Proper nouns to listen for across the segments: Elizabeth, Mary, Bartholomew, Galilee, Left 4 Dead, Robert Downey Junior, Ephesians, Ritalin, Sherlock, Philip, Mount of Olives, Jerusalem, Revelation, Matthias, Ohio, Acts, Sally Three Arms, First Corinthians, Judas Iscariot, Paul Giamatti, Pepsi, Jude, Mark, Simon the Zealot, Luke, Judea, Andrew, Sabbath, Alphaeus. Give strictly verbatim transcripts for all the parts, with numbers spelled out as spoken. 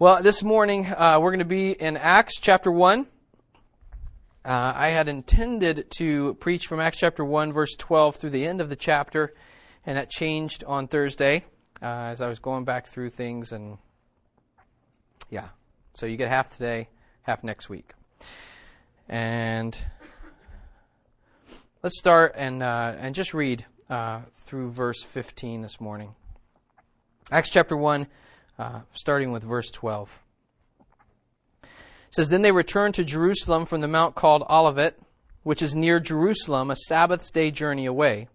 Well, this morning uh, we're going to be in Acts chapter one. Uh, I had intended to preach from Acts chapter one, verse twelve, through the end of the chapter, and that changed on Thursday uh, as I was going back through things. And yeah, so you get half today, half next week. And let's start and uh, and just read uh, through verse fifteen this morning. Acts chapter one. Uh, starting with verse twelve. It says, "Then they returned to Jerusalem from the mount called Olivet, which is near Jerusalem, a Sabbath's day journey away.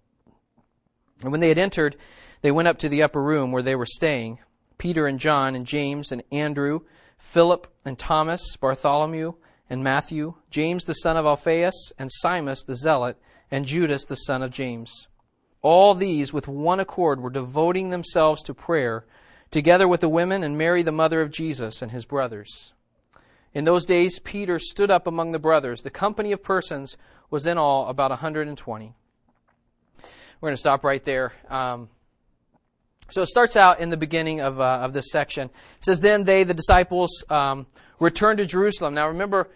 And when they had entered, they went up to the upper room where they were staying, Peter and John and James and Andrew, Philip and Thomas, Bartholomew and Matthew, James the son of Alphaeus, and Simon the Zealot, and Judas the son of James. All these with one accord were devoting themselves to prayer, together with the women and Mary, the mother of Jesus, and his brothers. In those days, Peter stood up among the brothers. The company of persons was in all about one hundred twenty. We're going to stop right there. Um, so it starts out in the beginning of, uh, of this section. It says, "Then they, the disciples, um, returned to Jerusalem." Now remember,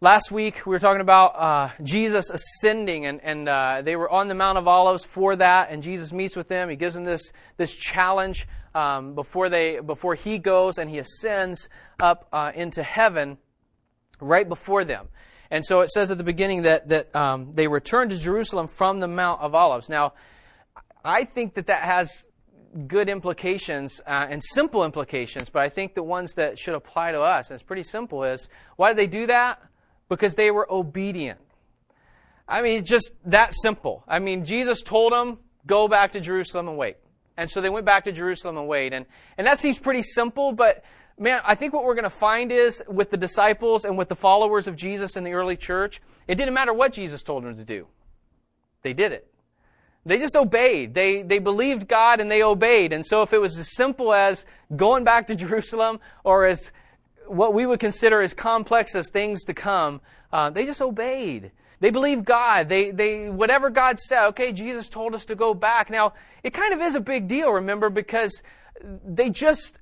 last week we were talking about uh, Jesus ascending, and, and uh, they were on the Mount of Olives for that, and Jesus meets with them. He gives them this, this challenge Um, before they, before he goes and he ascends up uh, into heaven, right before them. And so it says at the beginning that that um, they returned to Jerusalem from the Mount of Olives. Now, I think that that has good implications uh, and simple implications, but I think the ones that should apply to us, and it's pretty simple, is why did they do that? Because they were obedient. I mean, just that simple. I mean, Jesus told them, go back to Jerusalem and wait. And so they went back to Jerusalem and waited. And, and that seems pretty simple, but man, I think what we're going to find is with the disciples and with the followers of Jesus in the early church, it didn't matter what Jesus told them to do. They did it. They just obeyed. They, they believed God and they obeyed. And so if it was as simple as going back to Jerusalem or as what we would consider as complex as things to come, uh, they just obeyed. They believe God. They, they, whatever God said, okay, Jesus told us to go back. Now, it kind of is a big deal, remember, because they just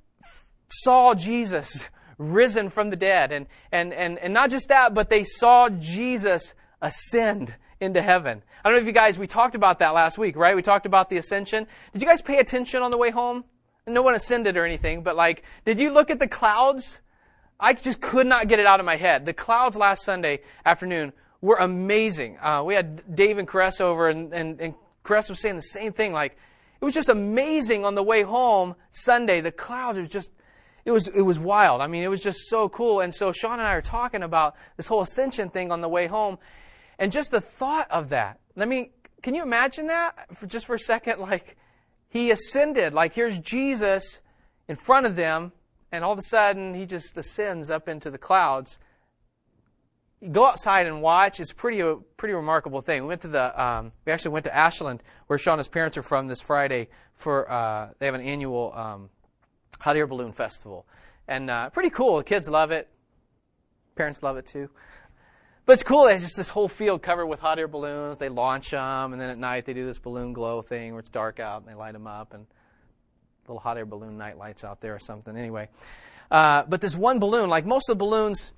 saw Jesus risen from the dead. And, and, and, and not just that, but they saw Jesus ascend into heaven. I don't know if you guys, we talked about that last week, right? We talked about the ascension. Did you guys pay attention on the way home? No one ascended or anything, but like, did you look at the clouds? I just could not get it out of my head. The clouds last Sunday afternoon were amazing. Uh, we had Dave and Caress over, and, and, and Caress was saying the same thing. Like, it was just amazing on the way home Sunday. The clouds, it was just, it was, it was wild. I mean, it was just so cool. And so Sean and I are talking about this whole ascension thing on the way home. And just the thought of that. I mean, can you imagine that for just for a second? Like, he ascended. Like, here's Jesus in front of them, and all of a sudden he just ascends up into the clouds. Go outside and watch. It's pretty a pretty remarkable thing. We went to the um, we actually went to Ashland, where Shauna's parents are from, this Friday for uh, they have an annual um, hot air balloon festival, and uh, pretty cool. The kids love it, parents love it too. But it's cool. It's just this whole field covered with hot air balloons. They launch them, and then at night they do this balloon glow thing where it's dark out and they light them up, and little hot air balloon night lights out there or something. Anyway, uh, but this one balloon, like most of the balloons,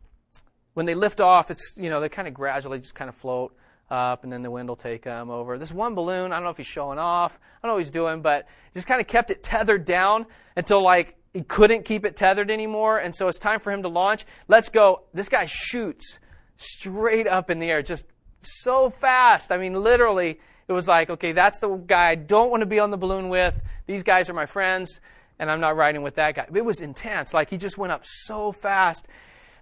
when they lift off, it's, you know, they kind of gradually just kind of float up, and then the wind will take them over. This one balloon, I don't know if he's showing off, I don't know what he's doing, but just kind of kept it tethered down until, like, he couldn't keep it tethered anymore, and so it's time for him to launch. Let's go. This guy shoots straight up in the air, just so fast. I mean, literally, it was like, okay, that's the guy I don't want to be on the balloon with. These guys are my friends, and I'm not riding with that guy. It was intense. Like, he just went up so fast.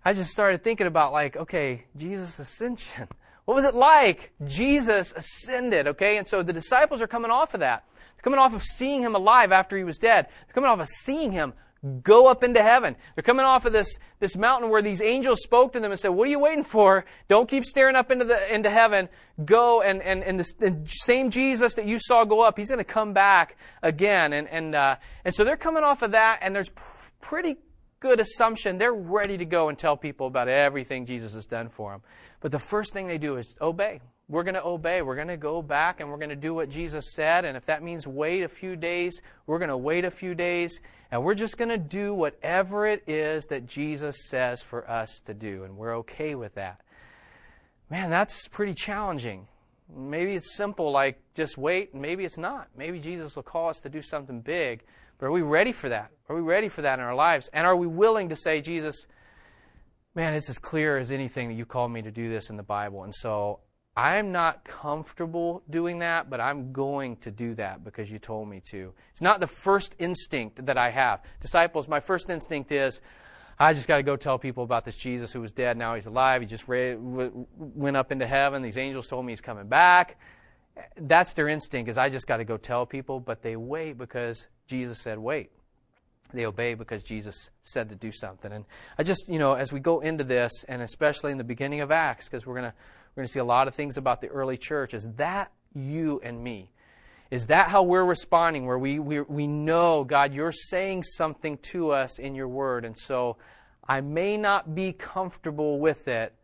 I just started thinking about, like, okay, Jesus' ascension. What was it like? Jesus ascended, okay? And so the disciples are coming off of that. They're coming off of seeing him alive after he was dead. They're coming off of seeing him go up into heaven. They're coming off of this, this mountain where these angels spoke to them and said, what are you waiting for? Don't keep staring up into the into heaven. Go, and, and, and this, the same Jesus that you saw go up, he's going to come back again. And, and, uh, and so they're coming off of that, and there's pr- pretty good assumption. They're ready to go and tell people about everything Jesus has done for them. But the first thing they do is obey. We're going to obey. We're going to go back and we're going to do what Jesus said. And if that means wait a few days, we're going to wait a few days. And we're just going to do whatever it is that Jesus says for us to do. And we're okay with that. Man, that's pretty challenging. Maybe it's simple, like just wait. Maybe it's not. Maybe Jesus will call us to do something big. But are we ready for that? Are we ready for that in our lives? And are we willing to say, Jesus, man, it's as clear as anything that you called me to do this in the Bible. And so I'm not comfortable doing that, but I'm going to do that because you told me to. It's not the first instinct that I have. Disciples, my first instinct is, I just got to go tell people about this Jesus who was dead. Now he's alive. He just ra- w- went up into heaven. These angels told me he's coming back. That's their instinct, is I just got to go tell people. But they wait because Jesus said wait. They obey because Jesus said to do something. And I just, you know, as we go into this, and especially in the beginning of Acts, because we're going to we're going to see a lot of things about the early church, is that you and me? Is that how we're responding, where we, we we know, God, you're saying something to us in your word, and so I may not be comfortable with it,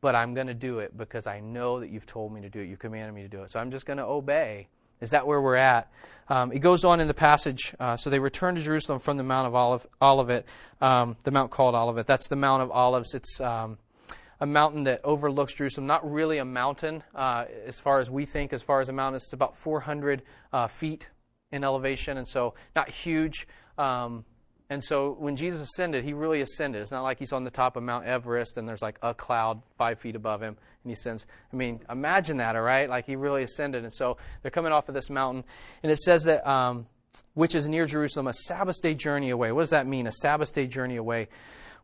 but I'm going to do it because I know that you've told me to do it. You commanded me to do it, so I'm just going to obey. Is that where we're at? Um, it goes on in the passage. Uh, so they returned to Jerusalem from the Mount of Olive, Olivet, um, the Mount called Olivet. That's the Mount of Olives. It's um, a mountain that overlooks Jerusalem. Not really a mountain uh, as far as we think, as far as a mountain. It's about four hundred uh, feet in elevation, and so not huge. Um, and so when Jesus ascended, he really ascended. It's not like he's on the top of Mount Everest and there's like a cloud five feet above him. And he sends, I mean, imagine that, all right? Like, he really ascended. And so they're coming off of this mountain. And it says that, um, which is near Jerusalem, a Sabbath day journey away. What does that mean, a Sabbath day journey away?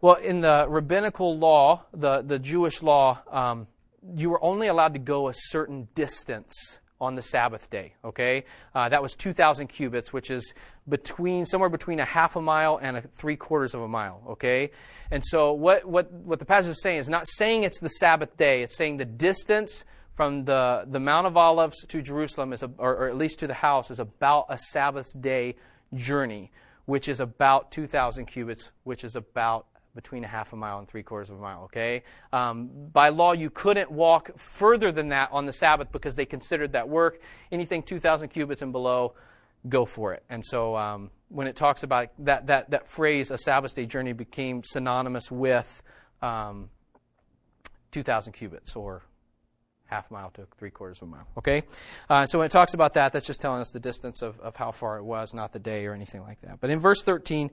Well, in the rabbinical law, the, the Jewish law, um, you were only allowed to go a certain distance on the Sabbath day, okay? Uh, that was two thousand cubits, which is between somewhere between a half a mile and a three-quarters of a mile, okay? And so what, what, what the passage is saying is not saying it's the Sabbath day. It's saying the distance from the, the Mount of Olives to Jerusalem, is a, or, or at least to the house, is about a Sabbath day journey, which is about two thousand cubits, which is about between a half a mile and three-quarters of a mile, okay? Um, by law, you couldn't walk further than that on the Sabbath because they considered that work. Anything two thousand cubits and below, go for it. And so um, when it talks about that, that that phrase, a Sabbath day journey, became synonymous with um, two thousand cubits or half a mile to three-quarters of a mile, okay? Uh, so when it talks about that, that's just telling us the distance of, of how far it was, not the day or anything like that. But in verse thirteen,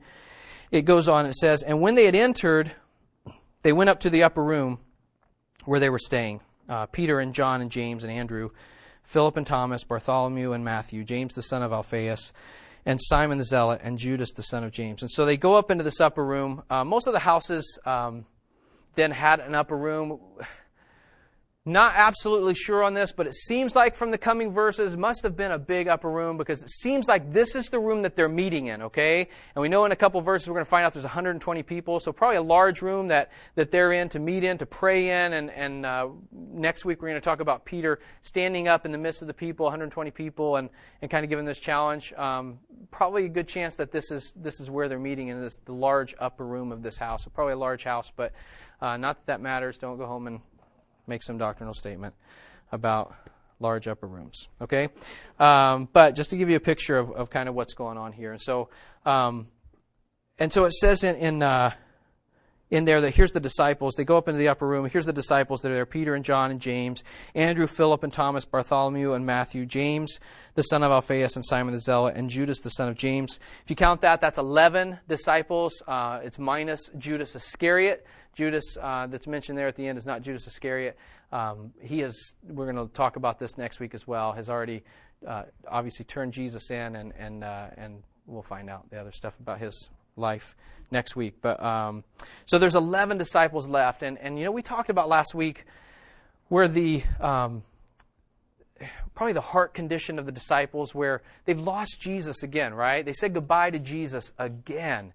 it goes on, it says, and when they had entered, they went up to the upper room where they were staying. Uh, Peter and John and James and Andrew, Philip and Thomas, Bartholomew and Matthew, James the son of Alphaeus, and Simon the Zealot, and Judas the son of James. And so they go up into this upper room. Uh, most of the houses um, then had an upper room. Not absolutely sure on this, but it seems like from the coming verses, must have been a big upper room, because it seems like this is the room that they're meeting in, okay? And we know in a couple of verses we're going to find out there's one hundred twenty people, so probably a large room that, that they're in to meet in, to pray in, and, and uh, next week we're going to talk about Peter standing up in the midst of the people, one hundred twenty people, and, and kind of giving this challenge. Um, probably a good chance that this is this is where they're meeting, in this the large upper room of this house. So probably a large house, but uh, not that that matters. Don't go home and make some doctrinal statement about large upper rooms, okay? Um, but just to give you a picture of, of kind of what's going on here. And so, um, and so it says in in, uh, in there that here's the disciples. They go up into the upper room. Here's the disciples that are there, Peter and John and James, Andrew, Philip and Thomas, Bartholomew and Matthew, James, the son of Alphaeus and Simon the Zealot, and Judas, the son of James. If you count that, that's eleven disciples. Uh, it's minus Judas Iscariot. Judas uh, that's mentioned there at the end is not Judas Iscariot. Um, he is, we're going to talk about this next week as well, has already uh, obviously turned Jesus in, and and uh, and we'll find out the other stuff about his life next week. But um, so there's eleven disciples left, and, and you know, we talked about last week where the um, probably the heart condition of the disciples, where they've lost Jesus again, right? They said goodbye to Jesus again.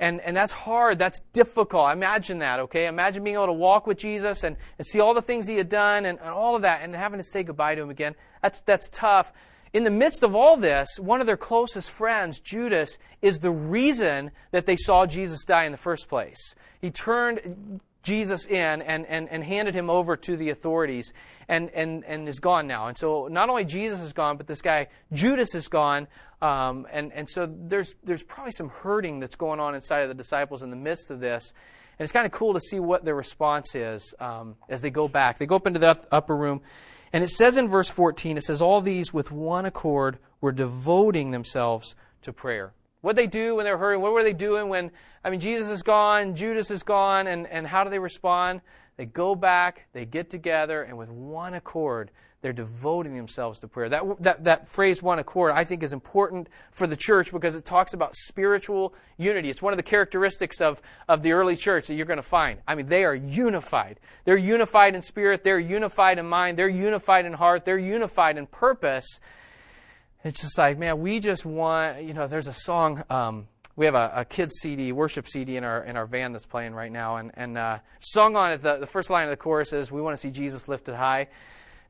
And and that's hard. That's difficult. Imagine that, okay? Imagine being able to walk with Jesus and, and see all the things he had done and, and all of that, and having to say goodbye to him again. That's that's tough. In the midst of all this, one of their closest friends, Judas, is the reason that they saw Jesus die in the first place. He turned Jesus in and, and, and handed him over to the authorities and, and, and is gone now. And so not only Jesus is gone, but this guy Judas is gone. Um, and, and so there's there's probably some hurting that's going on inside of the disciples in the midst of this. And it's kind of cool to see what their response is um, as they go back. They go up into the upper room. And it says in verse fourteen, it says, all these with one accord were devoting themselves to prayer. What did they do when they were hurting? What were they doing when, I mean, Jesus is gone, Judas is gone, and, and how do they respond? They go back, they get together, and with one accord, they're devoting themselves to prayer. That, that, that phrase, one accord, I think is important for the church because it talks about spiritual unity. It's one of the characteristics of, of the early church that you're going to find. I mean, they are unified. They're unified in spirit. They're unified in mind. They're unified in heart. They're unified in purpose. It's just like, man, we just want, you know, there's a song, um, we have a, a kids' C D, worship C D in our in our van that's playing right now. And, and uh, sung on it, the, the first line of the chorus is, we want to see Jesus lifted high.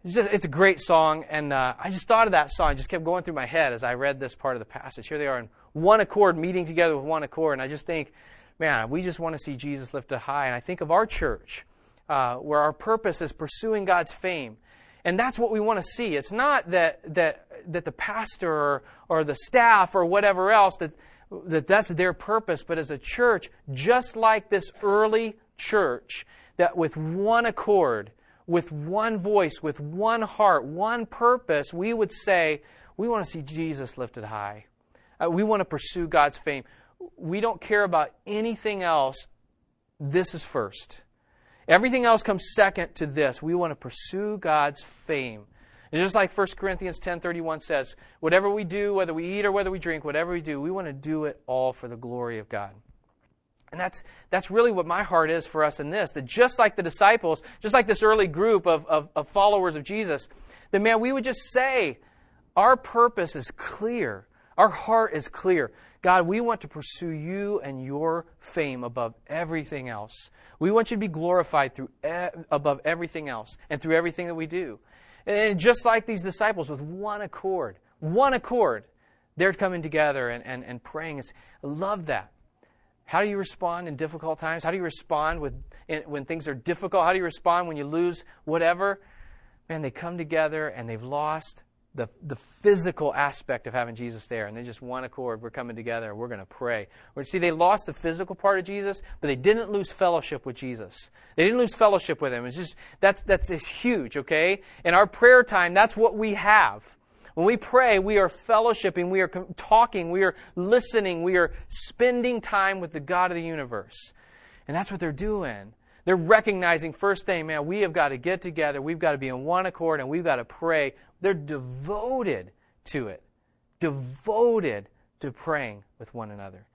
It's, just, it's a great song, and uh, I just thought of that song. It just kept going through my head as I read this part of the passage. Here they are in one accord, meeting together with one accord, and I just think, man, we just want to see Jesus lifted high. And I think of our church, uh, where our purpose is pursuing God's fame. And that's what we want to see. It's not that that that the pastor or, or the staff or whatever else, that, that that's their purpose, but as a church, just like this early church, that with one accord, with one voice, with one heart, one purpose, we would say, we want to see Jesus lifted high. Uh, we want to pursue God's fame. We don't care about anything else. This is first. Everything else comes second to this. We want to pursue God's fame. And just like First Corinthians ten thirty-one says, whatever we do, whether we eat or whether we drink, whatever we do, we want to do it all for the glory of God. And that's that's really what my heart is for us in this, that just like the disciples, just like this early group of, of, of followers of Jesus, that, man, we would just say, our purpose is clear. Our heart is clear. God, we want to pursue you and your fame above everything else. We want you to be glorified through e- above everything else and through everything that we do. And just like these disciples, with one accord, one accord, they're coming together and, and, and praying. It's, I love that. How do you respond in difficult times? How do you respond with, when things are difficult? How do you respond when you lose whatever? Man, they come together and they've lost the, the physical aspect of having Jesus there. And they're just one accord. We're coming together. We're going to pray. See, they lost the physical part of Jesus, but they didn't lose fellowship with Jesus. They didn't lose fellowship with Him. It's just, that's, that's it's huge, okay? In our prayer time, that's what we have. When we pray, we are fellowshipping, we are talking, we are listening, we are spending time with the God of the universe. And that's what they're doing. They're recognizing, first thing, man, we have got to get together, we've got to be in one accord, and we've got to pray. They're devoted to it. Devoted to praying with one another.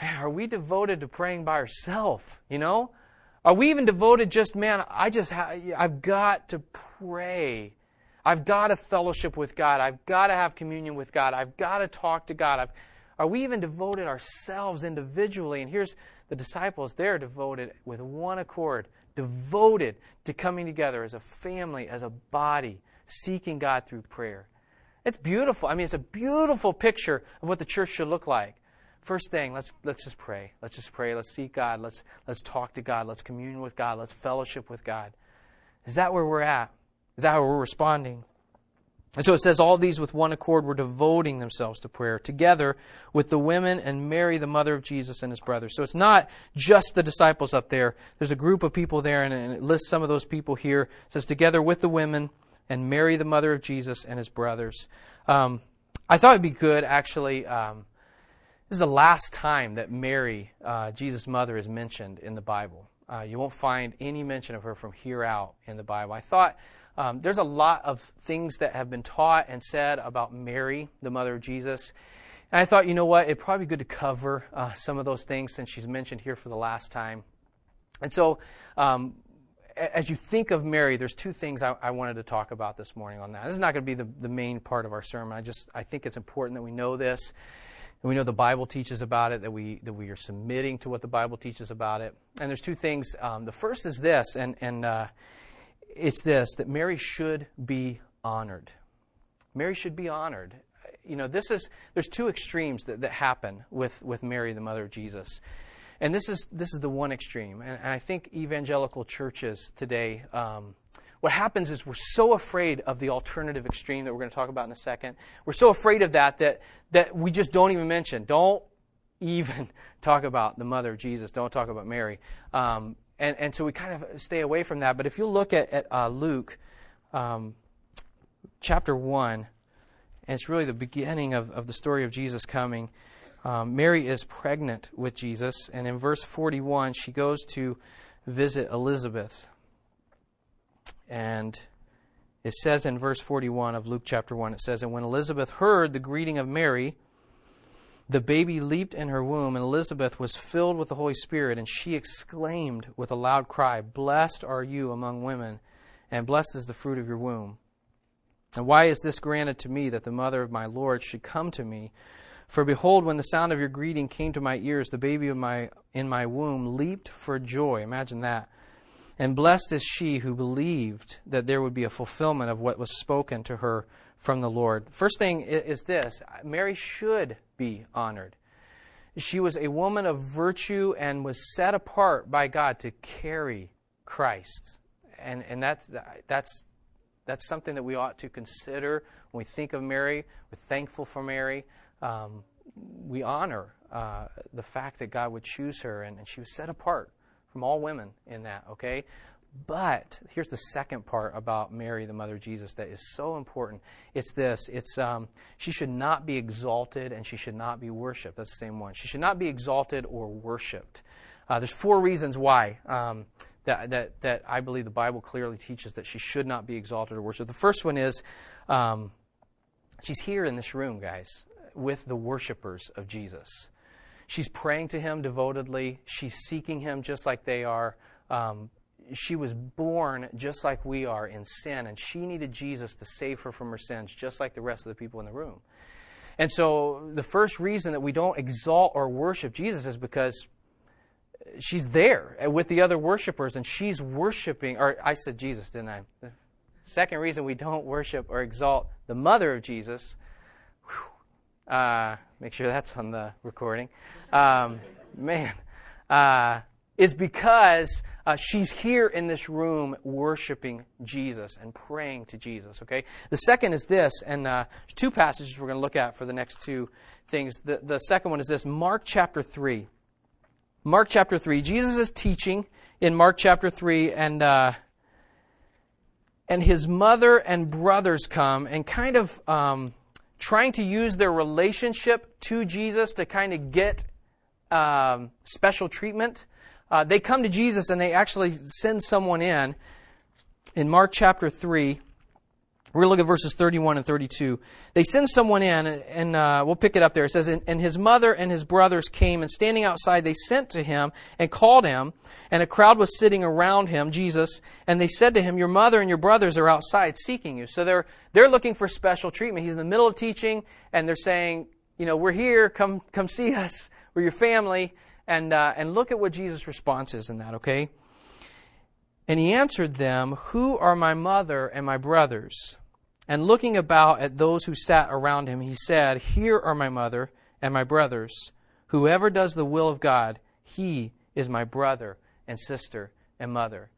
Are we devoted to praying by ourselves, you know? Are we even devoted just, man, I just ha- I've got to pray. I've got to fellowship with God. I've got to have communion with God. I've got to talk to God. I've, are we even devoted ourselves individually? And here's the disciples. They're devoted with one accord, devoted to coming together as a family, as a body, seeking God through prayer. It's beautiful. I mean, it's a beautiful picture of what the church should look like. First thing, let's let's just pray. Let's just pray. Let's seek God. Let's let's talk to God. Let's commune with God. Let's fellowship with God. Is that where we're at? Is that how we're responding? And so it says, all these with one accord were devoting themselves to prayer, together with the women and Mary, the mother of Jesus, and his brothers. So it's not just the disciples up there. There's a group of people there, and it lists some of those people here. It says, together with the women and Mary, the mother of Jesus, and his brothers. Um, I thought it'd be good, actually. Um, this is the last time that Mary, uh, Jesus' mother, is mentioned in the Bible. Uh, you won't find any mention of her from here out in the Bible. I thought... Um, there's a lot of things that have been taught and said about Mary, the mother of Jesus. And I thought, you know what, it'd probably be good to cover uh, some of those things since she's mentioned here for the last time. And so, um, as you think of Mary, there's two things I, I wanted to talk about this morning on that. This is not going to be the, the main part of our sermon. I just, I think it's important that we know this. And we know the Bible teaches about it, that we that we are submitting to what the Bible teaches about it. And there's two things. Um, the first is this, and... and uh, It's this, that Mary should be honored. Mary should be honored. You know, this is there's two extremes that, that happen with, with Mary, the mother of Jesus. And this is this is the one extreme. And, and I think evangelical churches today, um, what happens is we're so afraid of the alternative extreme that we're going to talk about in a second. We're so afraid of that that, that we just don't even mention. Don't even talk about the mother of Jesus. Don't talk about Mary. Um, and, and so we kind of stay away from that. But if you look at, at uh, Luke um, chapter one, and it's really the beginning of, of the story of Jesus coming. Um, Mary is pregnant with Jesus, and in verse forty-one, she goes to visit Elizabeth. And it says in verse forty-one of Luke chapter one, it says, "And when Elizabeth heard the greeting of Mary, the baby leaped in her womb, and Elizabeth was filled with the Holy Spirit, and she exclaimed with a loud cry, 'Blessed are you among women, and blessed is the fruit of your womb. And why is this granted to me, that the mother of my Lord should come to me? For behold, when the sound of your greeting came to my ears, the baby of my, in my womb leaped for joy.'" Imagine that. "And blessed is she who believed that there would be a fulfillment of what was spoken to her from the Lord." First thing is this: Mary should be honored. She was a woman of virtue and was set apart by God to carry Christ. And, and that's, that's, that's something that we ought to consider when we think of Mary. We're thankful for Mary. Um, we honor uh, the fact that God would choose her, and, and she was set apart from all women in that, okay? But here's the second part about Mary, the mother of Jesus, that is so important. It's this. It's um, she should not be exalted, and she should not be worshipped. That's the same one. She should not be exalted or worshipped. Uh, there's four reasons why um, that, that that I believe the Bible clearly teaches that she should not be exalted or worshipped. The first one is um, she's here in this room, guys, with the worshipers of Jesus. She's praying to him devotedly. She's seeking him just like they are. Um, she was born just like we are in sin, and she needed Jesus to save her from her sins just like the rest of the people in the room. And so the first reason that we don't exalt or worship Jesus is because she's there with the other worshipers, and she's worshiping, or I said Jesus, didn't I? The second reason we don't worship or exalt the mother of Jesus, whew, Uh, make sure that's on the recording. Um, man, uh, is because uh, she's here in this room worshiping Jesus and praying to Jesus, okay? The second is this, and uh, there's two passages we're going to look at for the next two things. The, the second one is this, Mark chapter three. Mark chapter three. Jesus is teaching in Mark chapter three, and uh, and his mother and brothers come and kind of... Um, trying to use their relationship to Jesus to kind of get um, special treatment. Uh, they come to Jesus and they actually send someone in. In Mark chapter three, we're going to look at verses thirty-one and thirty-two. They send someone in, and uh, we'll pick it up there. It says, "And his mother and his brothers came, and standing outside they sent to him and called him. And a crowd was sitting around him," Jesus, "and they said to him, 'Your mother and your brothers are outside seeking you.'" So they're they're looking for special treatment. He's in the middle of teaching, and they're saying, "You know, we're here. Come come see us. We're your family." And uh, and look at what Jesus' response is in that. Okay. "And he answered them, 'Who are my mother and my brothers?' And looking about at those who sat around him, he said, 'Here are my mother and my brothers. Whoever does the will of God, he is my brother and sister and mother.'"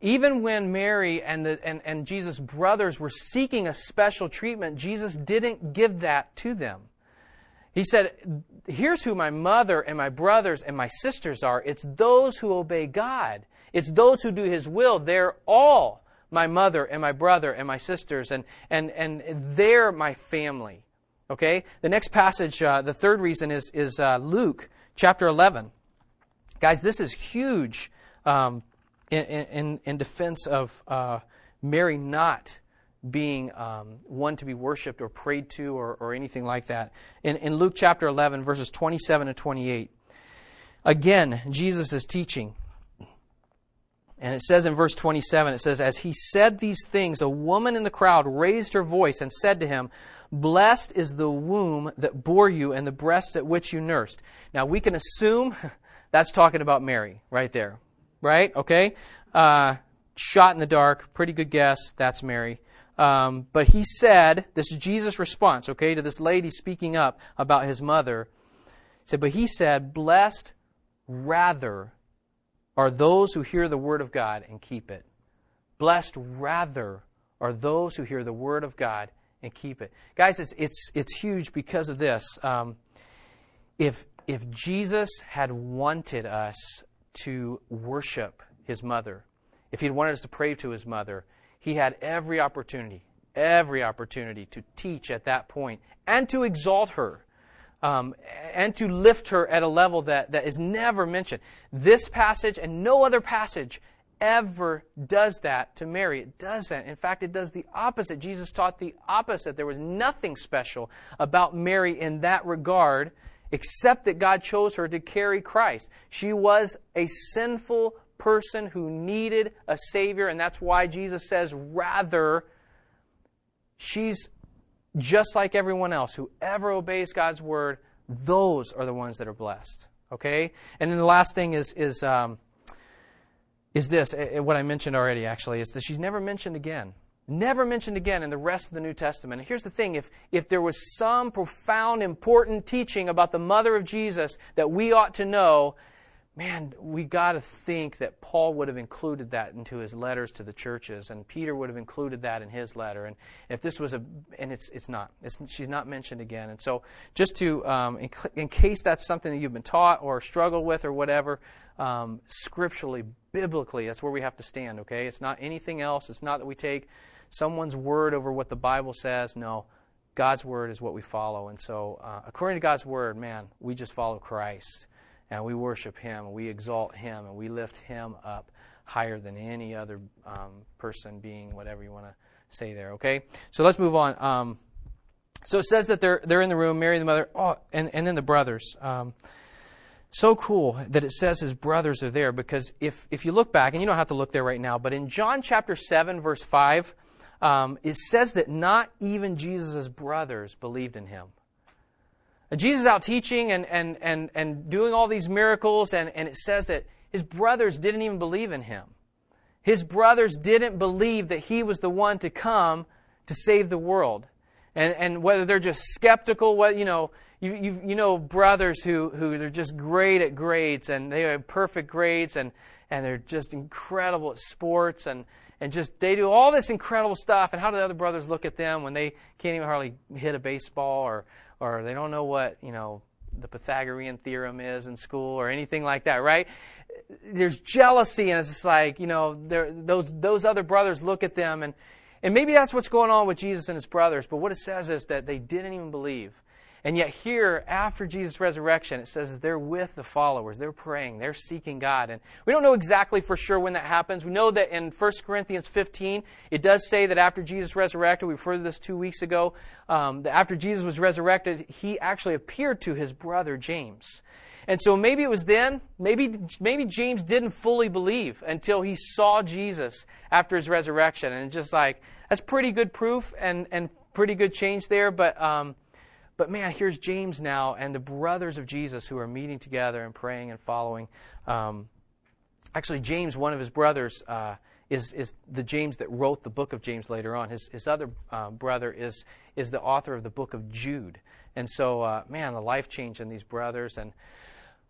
Even when Mary and, the, and, and Jesus' brothers were seeking a special treatment, Jesus didn't give that to them. He said, "Here's who my mother and my brothers and my sisters are. It's those who obey God. It's those who do his will. They're all my mother and my brother and my sisters, and and, and they're my family." Okay? The next passage, uh, the third reason is, is uh, Luke chapter eleven. Guys, this is huge um, in, in, in defense of uh, Mary not being um, one to be worshipped or prayed to or, or anything like that. In, in Luke chapter eleven, verses twenty-seven and twenty-eight, again, Jesus is teaching. And it says in verse twenty-seven, it says, "As he said these things, a woman in the crowd raised her voice and said to him, 'Blessed is the womb that bore you and the breasts at which you nursed.'" Now, we can assume that's talking about Mary right there, right? Okay? Uh, shot in the dark, pretty good guess, that's Mary. Um, but he said, this is Jesus' response, okay, to this lady speaking up about his mother. He said, but he said, blessed rather are those who hear the word of God and keep it. Blessed rather are those who hear the word of God and keep it. Guys, it's it's it's huge because of this. Um, if if Jesus had wanted us to worship his mother, if he'd wanted us to pray to his mother, he had every opportunity, every opportunity to teach at that point and to exalt her. Um, and to lift her at a level that, that is never mentioned. This passage and no other passage ever does that to Mary. It doesn't. In fact, it does the opposite. Jesus taught the opposite. There was nothing special about Mary in that regard, except that God chose her to carry Christ. She was a sinful person who needed a Savior, and that's why Jesus says, rather, she's just like everyone else, whoever obeys God's word, those are the ones that are blessed. Okay? And then the last thing is is um, is this, what I mentioned already, actually, is that she's never mentioned again. Never mentioned again in the rest of the New Testament. And here's the thing, if if there was some profound, important teaching about the mother of Jesus that we ought to know, man, we got to think that Paul would have included that into his letters to the churches, and Peter would have included that in his letter. And if this was a, and it's it's not, it's, she's not mentioned again. And so, just to um, in, in case that's something that you've been taught or struggled with or whatever, um, scripturally, biblically, that's where we have to stand. Okay, it's not anything else. It's not that we take someone's word over what the Bible says. No, God's word is what we follow. And so, uh, according to God's word, man, we just follow Christ. And we worship Him, and we exalt Him, and we lift Him up higher than any other um, person, being, whatever you want to say there, okay? So let's move on. Um, so it says that they're they're in the room, Mary the mother, oh, and, and then the brothers. Um, so cool that it says his brothers are there, because if, if you look back, and you don't have to look there right now, but in John chapter seven, verse five, um, it says that not even Jesus' brothers believed in Him. Jesus is out teaching and and and and doing all these miracles, and, and it says that his brothers didn't even believe in him. His brothers didn't believe that he was the one to come to save the world. And and whether they're just skeptical, what you know, you you you know brothers who who they're just great at grades, and they have perfect grades, and and they're just incredible at sports, and and just they do all this incredible stuff. And how do the other brothers look at them when they can't even hardly hit a baseball, or or they don't know what, you know, the Pythagorean theorem is in school or anything like that, right? There's jealousy, and it's just like, you know, those those other brothers look at them, and, and maybe that's what's going on with Jesus and his brothers, but what it says is that they didn't even believe. And yet here, after Jesus' resurrection, it says they're with the followers. They're praying. They're seeking God. And we don't know exactly for sure when that happens. We know that in First Corinthians fifteen, it does say that after Jesus resurrected, we referred to this two weeks ago, um, that after Jesus was resurrected, he actually appeared to his brother James. And so maybe it was then, maybe maybe James didn't fully believe until he saw Jesus after his resurrection. And it's just like, that's pretty good proof and, and pretty good change there, but... Um, But man, here's James now and the brothers of Jesus who are meeting together and praying and following. Um, actually, James, one of his brothers, uh, is is the James that wrote the book of James later on. His his other uh, brother is is the author of the book of Jude. And so, uh, man, the life change in these brothers. And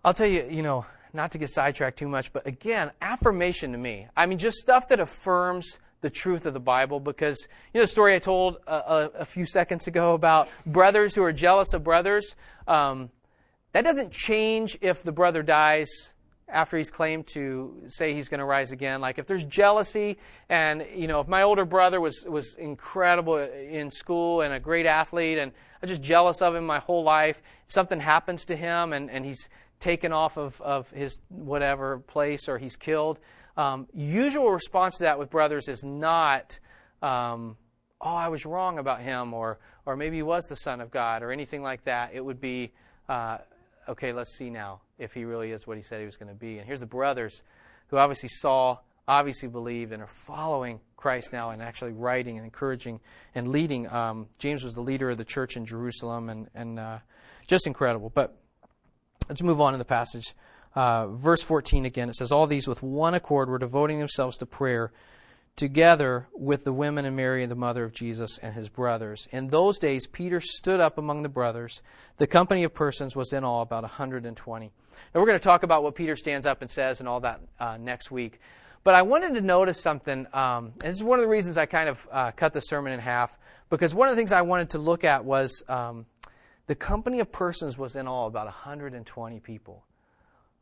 I'll tell you, you know, not to get sidetracked too much, but again, affirmation to me. I mean, just stuff that affirms the truth of the Bible, because you know the story I told a, a, a few seconds ago about brothers who are jealous of brothers. Um, that doesn't change if the brother dies after he's claimed to say he's going to rise again. Like if there's jealousy, and you know if my older brother was was incredible in school and a great athlete, and I'm just jealous of him my whole life. Something happens to him, and and he's taken off of of his whatever place, or he's killed. Um, usual response to that with brothers is not, um, oh, I was wrong about him, or or maybe he was the Son of God, or anything like that. It would be, uh, okay, let's see now if he really is what he said he was going to be. And here's the brothers who obviously saw, obviously believed, and are following Christ now and actually writing and encouraging and leading. Um, James was the leader of the church in Jerusalem, and, and uh, just incredible. But let's move on to the passage. Uh, verse fourteen again, it says, all these with one accord were devoting themselves to prayer, together with the women and Mary, the mother of Jesus, and his brothers. In those days, Peter stood up among the brothers. The company of persons was in all about one hundred twenty. Now, we're going to talk about what Peter stands up and says and all that uh, next week. But I wanted to notice something. Um, and this is one of the reasons I kind of uh, cut the sermon in half, because one of the things I wanted to look at was um, the company of persons was in all about one hundred twenty people.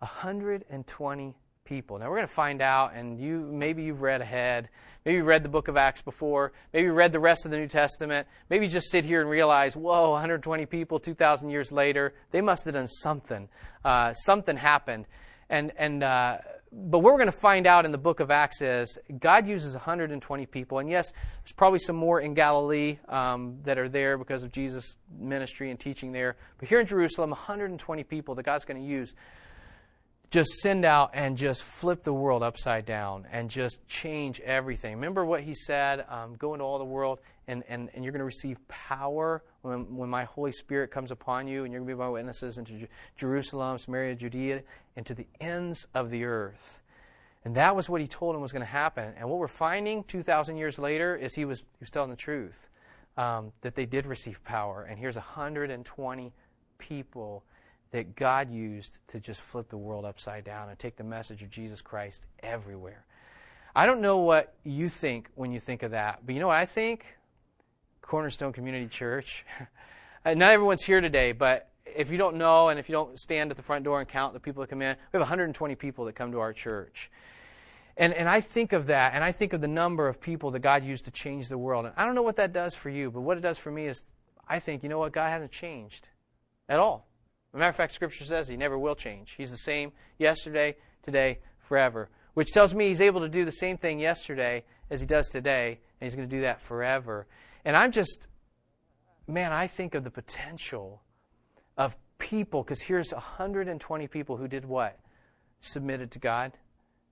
one hundred twenty people. Now, we're going to find out, and you maybe you've read ahead. Maybe you read the book of Acts before. Maybe you read the rest of the New Testament. Maybe you just sit here and realize, whoa, one hundred twenty people two thousand years later. They must have done something. Uh, something happened. And, and uh, but what we're going to find out in the book of Acts is God uses one hundred twenty people. And yes, there's probably some more in Galilee um, that are there because of Jesus' ministry and teaching there. But here in Jerusalem, one hundred twenty people that God's going to use. Just send out and just flip the world upside down and just change everything. Remember what he said, um, go into all the world and, and, and you're going to receive power when, when my Holy Spirit comes upon you, and you're going to be my witnesses into Jer- Jerusalem, Samaria, Judea, and to the ends of the earth. And that was what he told him was going to happen. And what we're finding two thousand years later is he was, he was telling the truth, um, that they did receive power. And here's one hundred twenty people that God used to just flip the world upside down and take the message of Jesus Christ everywhere. I don't know what you think when you think of that, but you know what I think? Cornerstone Community Church. Not everyone's here today, but if you don't know and if you don't stand at the front door and count the people that come in, we have one hundred twenty people that come to our church. And and I think of that, and I think of the number of people that God used to change the world. And I don't know what that does for you, but what it does for me is I think, you know what, God hasn't changed at all. As a matter of fact, Scripture says he never will change. He's the same yesterday, today, forever, which tells me he's able to do the same thing yesterday as he does today, and he's going to do that forever. And I'm just, man, I think of the potential of people, because here's one hundred twenty people who did what? Submitted to God,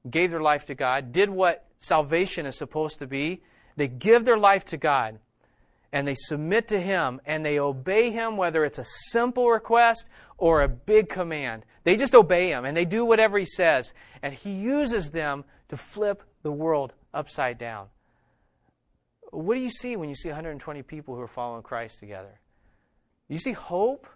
gave their life to God, did what salvation is supposed to be. They give their life to God. And they submit to him, and they obey him, whether it's a simple request or a big command. They just obey him, and they do whatever he says. And he uses them to flip the world upside down. What do you see when you see one hundred twenty people who are following Christ together? You see hope?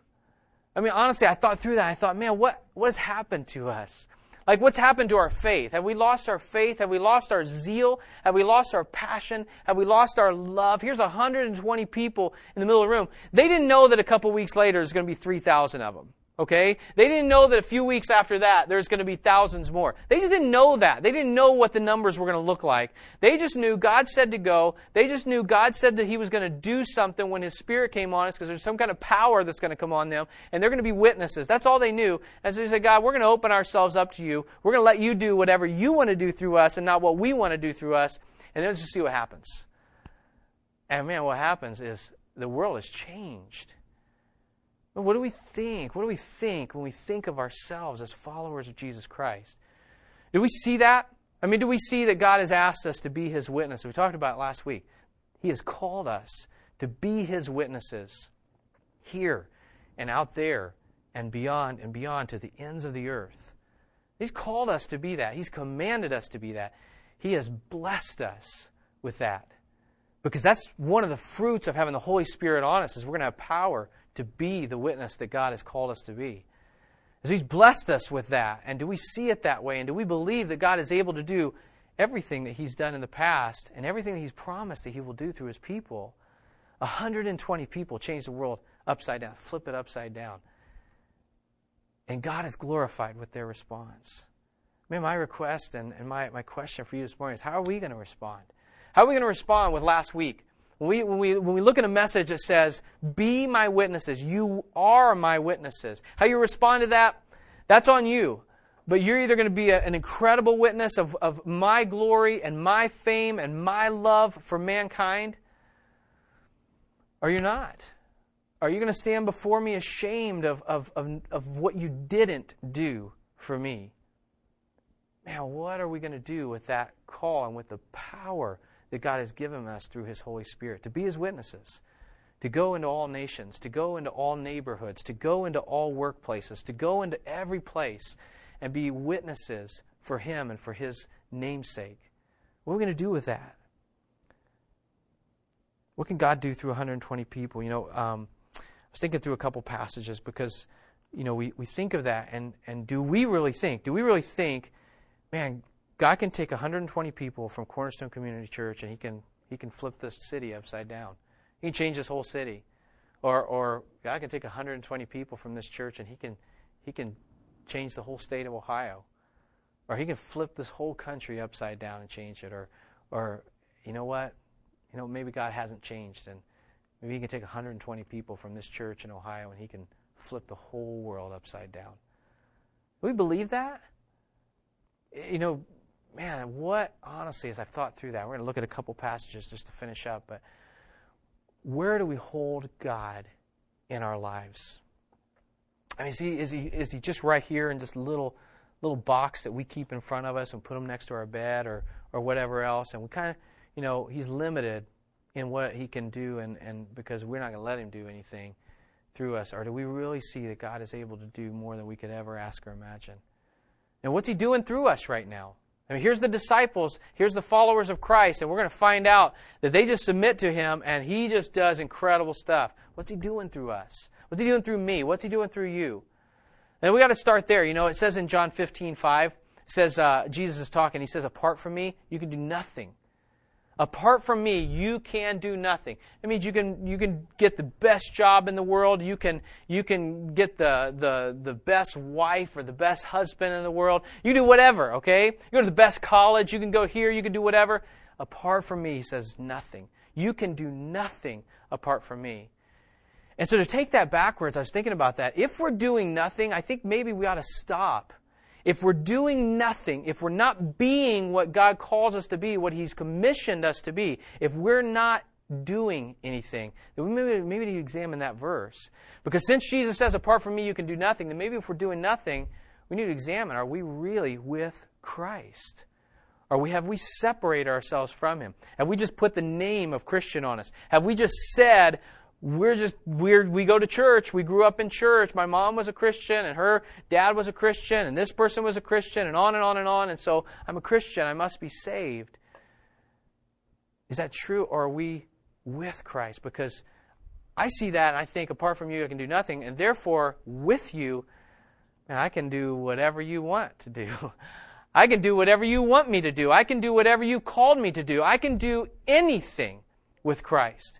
I mean, honestly, I thought through that. I thought, man, what, what has happened to us? Like, what's happened to our faith? Have we lost our faith? Have we lost our zeal? Have we lost our passion? Have we lost our love? Here's one hundred twenty people in the middle of the room. They didn't know that a couple weeks later there's going to be three thousand of them. Okay? They didn't know that a few weeks after that there's going to be thousands more. They just didn't know that. They didn't know what the numbers were going to look like. They just knew God said to go. They just knew God said that he was going to do something when his Spirit came on us, because there's some kind of power that's going to come on them, and they're going to be witnesses. That's all they knew. And so they said, God, we're going to open ourselves up to you. We're going to let you do whatever you want to do through us and not what we want to do through us. And then let's just see what happens. And man, what happens is the world has changed. What do we think? What do we think when we think of ourselves as followers of Jesus Christ? Do we see that? I mean, do we see that God has asked us to be his witness? We talked about it last week. He has called us to be his witnesses here and out there and beyond and beyond to the ends of the earth. He's called us to be that. He's commanded us to be that. He has blessed us with that, because that's one of the fruits of having the Holy Spirit on us, is we're going to have power to be the witness that God has called us to be. So he's blessed us with that. And do we see it that way? And do we believe that God is able to do everything that he's done in the past and everything that he's promised that he will do through his people? one hundred twenty people change the world upside down, flip it upside down. And God is glorified with their response. Man, my request and, and my, my question for you this morning is, how are we going to respond? How are we going to respond with last week? When we, when we, when we look at a message that says, be my witnesses, you are my witnesses. How you respond to that, that's on you. But you're either going to be a, an incredible witness of, of my glory and my fame and my love for mankind, or you're not. Are you going to stand before me ashamed of, of, of, of what you didn't do for me? Man, what are we going to do with that call and with the power that God has given us through his Holy Spirit, to be his witnesses, to go into all nations, to go into all neighborhoods, to go into all workplaces, to go into every place and be witnesses for him and for his namesake? What are we going to do with that? What can God do through one hundred twenty people? You know, um, I was thinking through a couple passages because, you know, we, we think of that, and, and do we really think, do we really think, man, God can take one hundred twenty people from Cornerstone Community Church and he can he can flip this city upside down. He can change this whole city. Or or God can take one hundred twenty people from this church and he can he can change the whole state of Ohio. Or he can flip this whole country upside down and change it. Or or you know what? You know, maybe God hasn't changed, and maybe he can take one hundred twenty people from this church in Ohio and he can flip the whole world upside down. Do we believe that? You know, man, what, honestly, as I've thought through that, we're going to look at a couple passages just to finish up, but where do we hold God in our lives? I mean, is he, is he, is he just right here in this little little box that we keep in front of us and put him next to our bed or or whatever else, and we kind of, you know, he's limited in what he can do, and, and because we're not going to let him do anything through us? Or do we really see that God is able to do more than we could ever ask or imagine? And what's he doing through us right now? I mean, here's the disciples, here's the followers of Christ, and we're going to find out that they just submit to him, and he just does incredible stuff. What's he doing through us? What's he doing through me? What's he doing through you? And we got to start there. You know, it says in John fifteen five, it says, uh, Jesus is talking, he says, apart from me, you can do nothing. Apart from me, you can do nothing. It means you can you can get the best job in the world. You can you can get the the the best wife or the best husband in the world. You do whatever, okay? You go to the best college. You can go here. You can do whatever. Apart from me, he says, nothing. You can do nothing apart from me. And so to take that backwards, I was thinking about that. If we're doing nothing, I think maybe we ought to stop. If we're doing nothing, if we're not being what God calls us to be, what he's commissioned us to be, if we're not doing anything, then we maybe, maybe need to examine that verse. Because since Jesus says, apart from me, you can do nothing, then maybe if we're doing nothing, we need to examine, are we really with Christ? Or we, have we separated ourselves from him? Have we just put the name of Christian on us? Have we just said, We're just we're we go to church, we grew up in church, my mom was a Christian and her dad was a Christian and this person was a Christian and on and on and on, and so I'm a Christian, I must be saved. Is that true, or are we with Christ? Because I see that and I think, apart from you I can do nothing, and therefore with you, man, I can do whatever you want to do. I can do whatever you want me to do. I can do whatever you called me to do. I can do anything with Christ.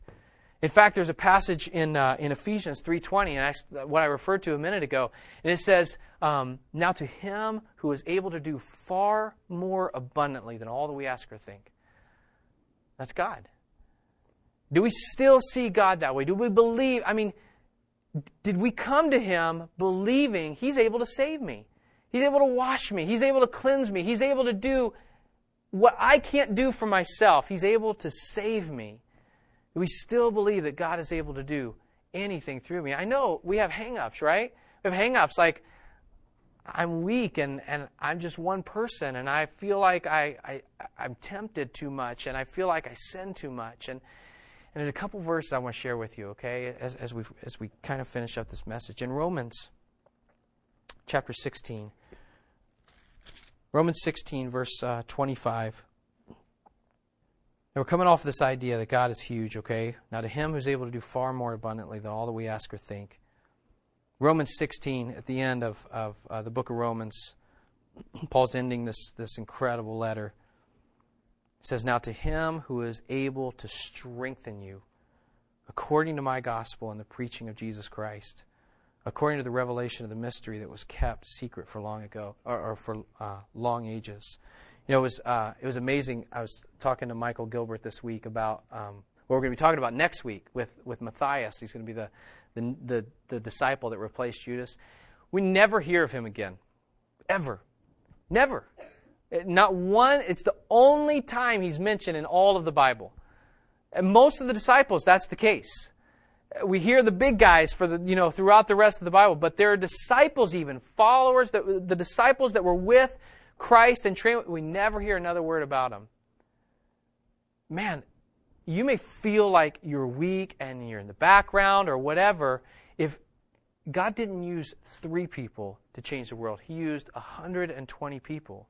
In fact, there's a passage in uh, in Ephesians three twenty, and I, what I referred to a minute ago, and it says, um, now to him who is able to do far more abundantly than all that we ask or think. That's God. Do we still see God that way? Do we believe? I mean, did we come to him believing he's able to save me? He's able to wash me. He's able to cleanse me. He's able to do what I can't do for myself. He's able to save me. We still believe that God is able to do anything through me. I know we have hang-ups, right? We have hang-ups like, I'm weak and, and I'm just one person and I feel like I, I, I'm tempted too much and I feel like I sin too much. And, and there's a couple verses I want to share with you, okay, as, as, we, as we kind of finish up this message. In Romans chapter sixteen, Romans sixteen, verse uh, twenty-five. Now we're coming off this idea that God is huge, okay? Now to him who's able to do far more abundantly than all that we ask or think. Romans sixteen, at the end of, of uh, the book of Romans, Paul's ending this, this incredible letter. It says, now to him who is able to strengthen you, according to my gospel and the preaching of Jesus Christ, according to the revelation of the mystery that was kept secret for long ago, or, or for uh, long ages. You know, it was, uh, it was amazing. I was talking to Michael Gilbert this week about um, what we're going to be talking about next week with, with Matthias. He's going to be the, the, the, the disciple that replaced Judas. We never hear of him again, ever. Never. It, not one. It's the only time he's mentioned in all of the Bible. And most of the disciples, that's the case. We hear the big guys for the, you know, throughout the rest of the Bible, but there are disciples even, followers, that the disciples that were with Christ and train, we never hear another word about him. Man, you may feel like you're weak and you're in the background or whatever. If God didn't use three people to change the world, he used one hundred twenty people.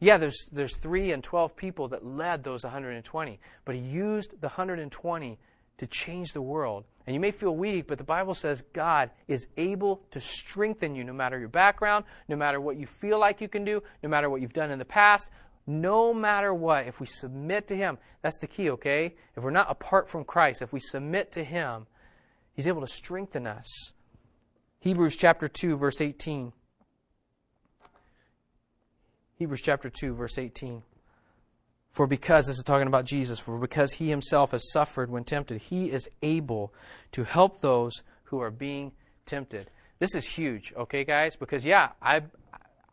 Yeah, there's there's three and twelve people that led those one hundred twenty, but he used the one hundred twenty to change the world. And you may feel weak, but the Bible says God is able to strengthen you no matter your background, no matter what you feel like you can do, no matter what you've done in the past, no matter what, if we submit to him. That's the key, okay? If we're not apart from Christ, if we submit to him, he's able to strengthen us. Hebrews chapter two, verse eighteen. Hebrews chapter two, verse eighteen. For because, this is talking about Jesus, for because he himself has suffered when tempted, he is able to help those who are being tempted. This is huge, okay, guys? Because, yeah, I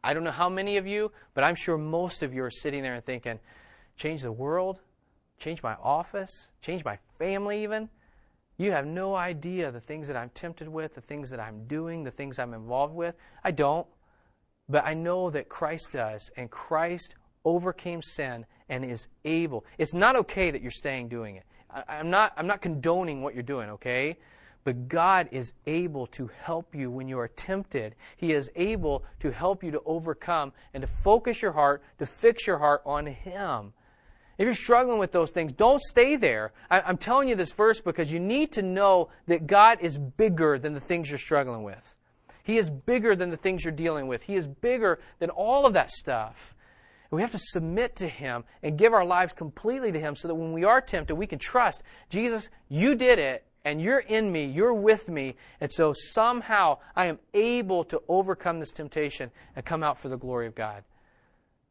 I don't know how many of you, but I'm sure most of you are sitting there and thinking, change the world, change my office, change my family even. You have no idea the things that I'm tempted with, the things that I'm doing, the things I'm involved with. I don't. But I know that Christ does, and Christ overcame sin and is able. It's not okay that you're staying doing it. I, I'm not I'm not condoning what you're doing, okay? But God is able to help you when you are tempted. He is able to help you to overcome and to focus your heart, to fix your heart on him. If you're struggling with those things, don't stay there. I, I'm telling you this verse because you need to know that God is bigger than the things you're struggling with. He is bigger than the things you're dealing with. He is bigger than all of that stuff. And we have to submit to him and give our lives completely to him so that when we are tempted, we can trust, Jesus, you did it, and you're in me, you're with me, and so somehow I am able to overcome this temptation and come out for the glory of God.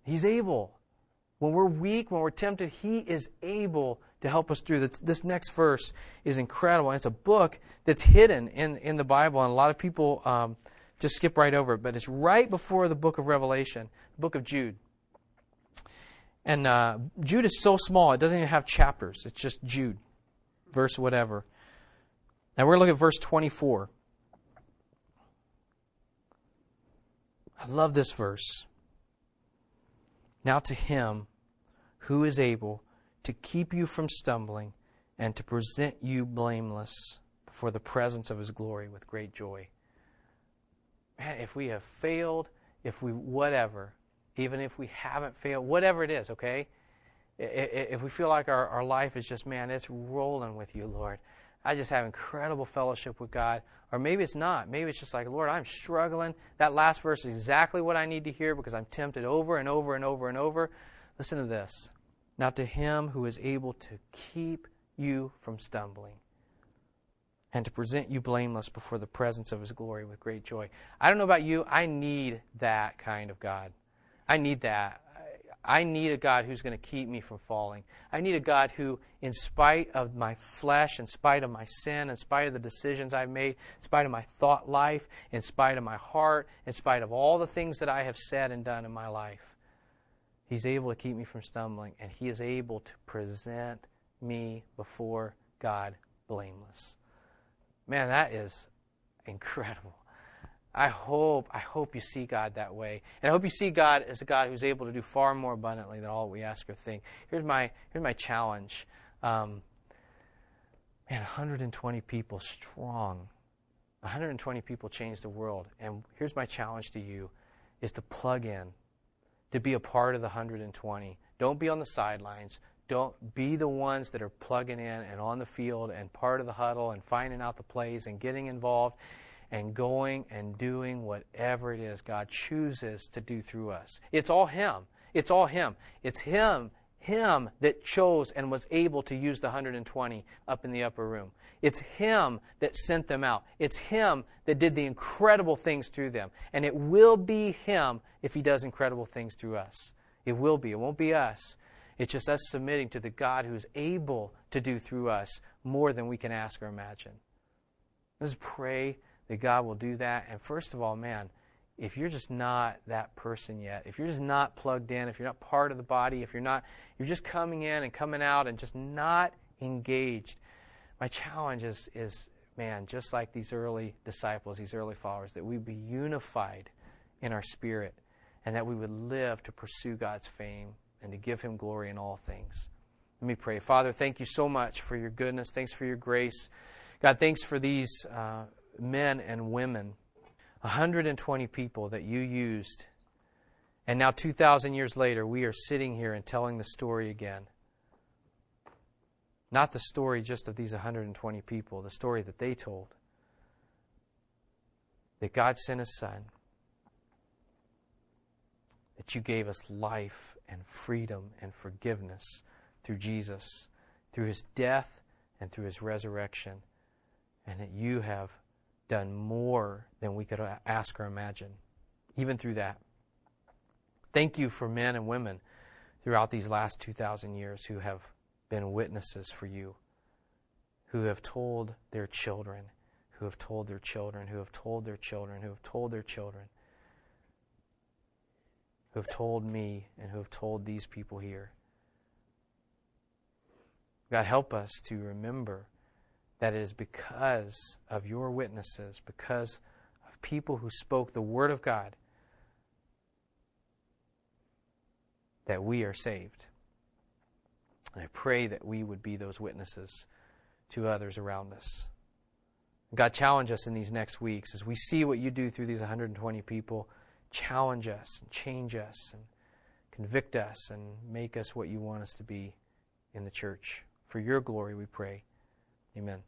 He's able. When we're weak, when we're tempted, he is able to help us through. This, this next verse is incredible. It's a book that's hidden in, in the Bible, and a lot of people um, just skip right over it. But it's right before the book of Revelation, the book of Jude. And uh, Jude is so small, it doesn't even have chapters. It's just Jude, verse whatever. Now we're going to look at verse twenty-four. I love this verse. Now to him who is able to keep you from stumbling and to present you blameless before the presence of his glory with great joy. Man, if we have failed, if we whatever, even if we haven't failed, whatever it is, okay? If we feel like our, our life is just, man, it's rolling with you, Lord. I just have incredible fellowship with God. Or maybe it's not. Maybe it's just like, Lord, I'm struggling. That last verse is exactly what I need to hear because I'm tempted over and over and over and over. Listen to this. Now to him who is able to keep you from stumbling and to present you blameless before the presence of his glory with great joy. I don't know about you. I need that kind of God. I need that. I need a God who's going to keep me from falling. I need a God who, in spite of my flesh, in spite of my sin, in spite of the decisions I've made, in spite of my thought life, in spite of my heart, in spite of all the things that I have said and done in my life, he's able to keep me from stumbling, and he is able to present me before God blameless. Man, that is incredible. I hope, I hope you see God that way. And I hope you see God as a God who's able to do far more abundantly than all we ask or think. Here's my, here's my challenge. Um, man, one hundred twenty people strong. one hundred twenty people changed the world. And here's my challenge to you is to plug in. To be a part of the one hundred twenty. Don't be on the sidelines. Don't be the ones that are plugging in and on the field and part of the huddle and finding out the plays and getting involved and going and doing whatever it is God chooses to do through us. It's all him. It's all him. It's him, him that chose and was able to use the one hundred twenty up in the upper room. It's him that sent them out. It's him that did the incredible things through them. And it will be him if he does incredible things through us. It will be. It won't be us. It's just us submitting to the God who's able to do through us more than we can ask or imagine. Let's pray that God will do that. And first of all, man, if you're just not that person yet, if you're just not plugged in, if you're not part of the body, if you're not, you're just coming in and coming out and just not engaged, my challenge is, is, man, just like these early disciples, these early followers, that we be unified in our spirit and that we would live to pursue God's fame and to give him glory in all things. Let me pray. Father, thank you so much for your goodness. Thanks for your grace. God, thanks for these uh, men and women, one hundred twenty people that you used And now two thousand years later, we are sitting here and telling the story again. Not the story just of these one hundred twenty people, the story that they told. That God sent His Son. That you gave us life and freedom and forgiveness through Jesus, through His death and through His resurrection. And that you have done more than we could ask or imagine, even through that. Thank you for men and women throughout these last two thousand years who have been witnesses for you, who have told their children, who have told their children, who have told their children, who have told their children, who have told me, and who have told these people here. God, help us to remember that it is because of your witnesses, because of people who spoke the Word of God, that we are saved. And I pray that we would be those witnesses to others around us. God, challenge us in these next weeks as we see what you do through these one hundred twenty people. Challenge us and change us and convict us and make us what you want us to be in the church. For your glory we pray. Amen.